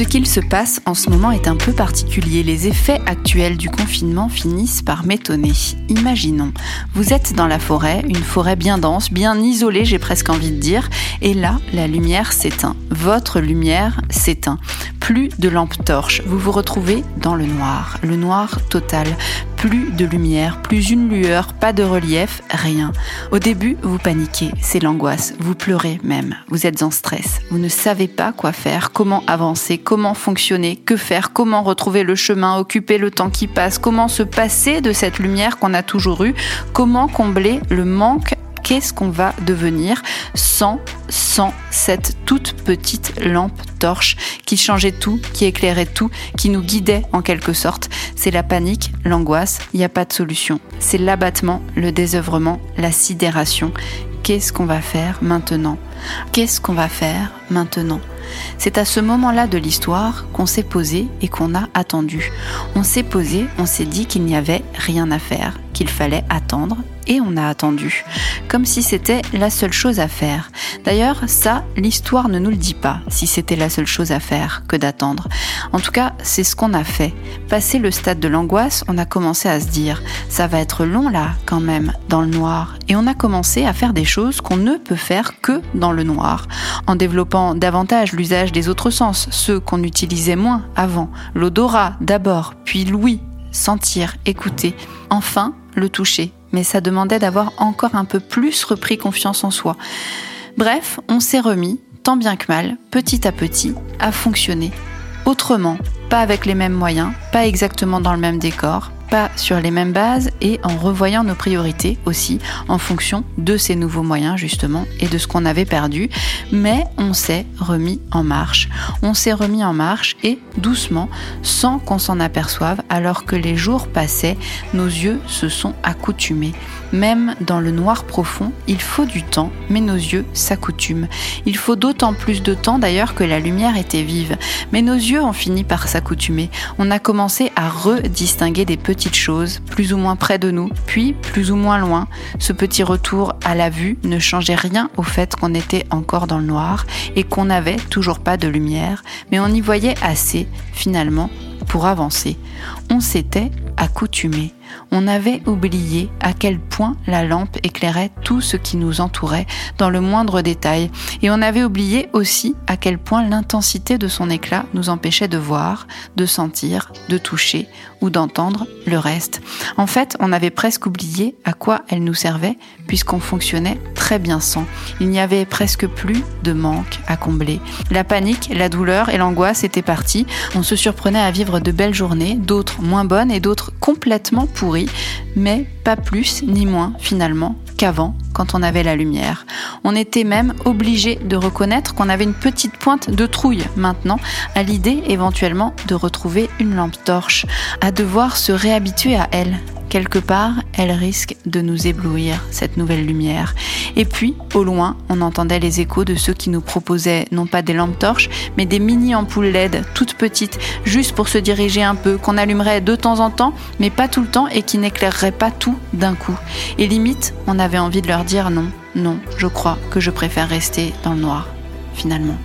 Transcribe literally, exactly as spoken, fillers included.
Ce qu'il se passe en ce moment est un peu particulier. Les effets actuels du confinement finissent par m'étonner. Imaginons, vous êtes dans la forêt, une forêt bien dense, bien isolée, j'ai presque envie de dire, et là, la lumière s'éteint. Votre lumière s'éteint. Plus de lampe torche, vous vous retrouvez dans le noir, le noir total. Plus de lumière, plus une lueur, pas de relief, rien. Au début, vous paniquez, c'est l'angoisse, vous pleurez même, vous êtes en stress, vous ne savez pas quoi faire, comment avancer, comment fonctionner, que faire, comment retrouver le chemin, occuper le temps qui passe, comment se passer de cette lumière qu'on a toujours eue, comment combler le manque. Qu'est-ce qu'on va devenir sans, sans cette toute petite lampe torche qui changeait tout, qui éclairait tout, qui nous guidait en quelque sorte? C'est la panique, l'angoisse, il n'y a pas de solution. C'est l'abattement, le désœuvrement, la sidération. Qu'est-ce qu'on va faire maintenant ? Qu'est-ce qu'on va faire maintenant ? C'est à ce moment-là de l'histoire qu'on s'est posé et qu'on a attendu. On s'est posé, on s'est dit qu'il n'y avait rien à faire, qu'il fallait attendre, et on a attendu. Comme si c'était la seule chose à faire. D'ailleurs, ça, l'histoire ne nous le dit pas, si c'était la seule chose à faire que d'attendre. En tout cas, c'est ce qu'on a fait. Passé le stade de l'angoisse, on a commencé à se dire « ça va être long là, quand même, dans le noir ». Et on a commencé à faire des choses qu'on ne peut faire que dans le noir, en développant davantage l'usage des autres sens, ceux qu'on utilisait moins avant, l'odorat d'abord, puis l'ouïe, sentir, écouter, enfin le toucher. Mais ça demandait d'avoir encore un peu plus repris confiance en soi. Bref, on s'est remis, tant bien que mal, petit à petit, à fonctionner. Autrement, pas avec les mêmes moyens, pas exactement dans le même décor, pas sur les mêmes bases et en revoyant nos priorités aussi en fonction de ces nouveaux moyens justement et de ce qu'on avait perdu. Mais on s'est remis en marche. On s'est remis en marche et doucement, sans qu'on s'en aperçoive, alors que les jours passaient, nos yeux se sont accoutumés. Même dans le noir profond, il faut du temps, mais nos yeux s'accoutument. Il faut d'autant plus de temps d'ailleurs que la lumière était vive. Mais nos yeux ont fini par s'accoutumer. On a commencé à redistinguer des petites choses, plus ou moins près de nous, puis plus ou moins loin. Ce petit retour à la vue ne changeait rien au fait qu'on était encore dans le noir et qu'on n'avait toujours pas de lumière, mais on y voyait assez, finalement, pour avancer. On s'était accoutumé. On avait oublié à quel point la lampe éclairait tout ce qui nous entourait dans le moindre détail. Et on avait oublié aussi à quel point l'intensité de son éclat nous empêchait de voir, de sentir, de toucher ou d'entendre le reste. En fait, on avait presque oublié à quoi elle nous servait puisqu'on fonctionnait très bien sans. Il n'y avait presque plus de manque à combler. La panique, la douleur et l'angoisse étaient parties. On se surprenait à vivre de belles journées, d'autres moins bonnes et d'autres complètement pourri, mais pas plus ni moins finalement qu'avant quand on avait la lumière. On était même obligé de reconnaître qu'on avait une petite pointe de trouille maintenant à l'idée éventuellement de retrouver une lampe torche, à devoir se réhabituer à elle. Quelque part, elle risque de nous éblouir, cette nouvelle lumière. Et puis, au loin, on entendait les échos de ceux qui nous proposaient non pas des lampes torches, mais des mini-ampoules L E D, toutes petites, juste pour se diriger un peu, qu'on allumerait de temps en temps, mais pas tout le temps et qui n'éclaireraient pas tout d'un coup. Et limite, on avait envie de leur dire non, non, je crois que je préfère rester dans le noir, finalement.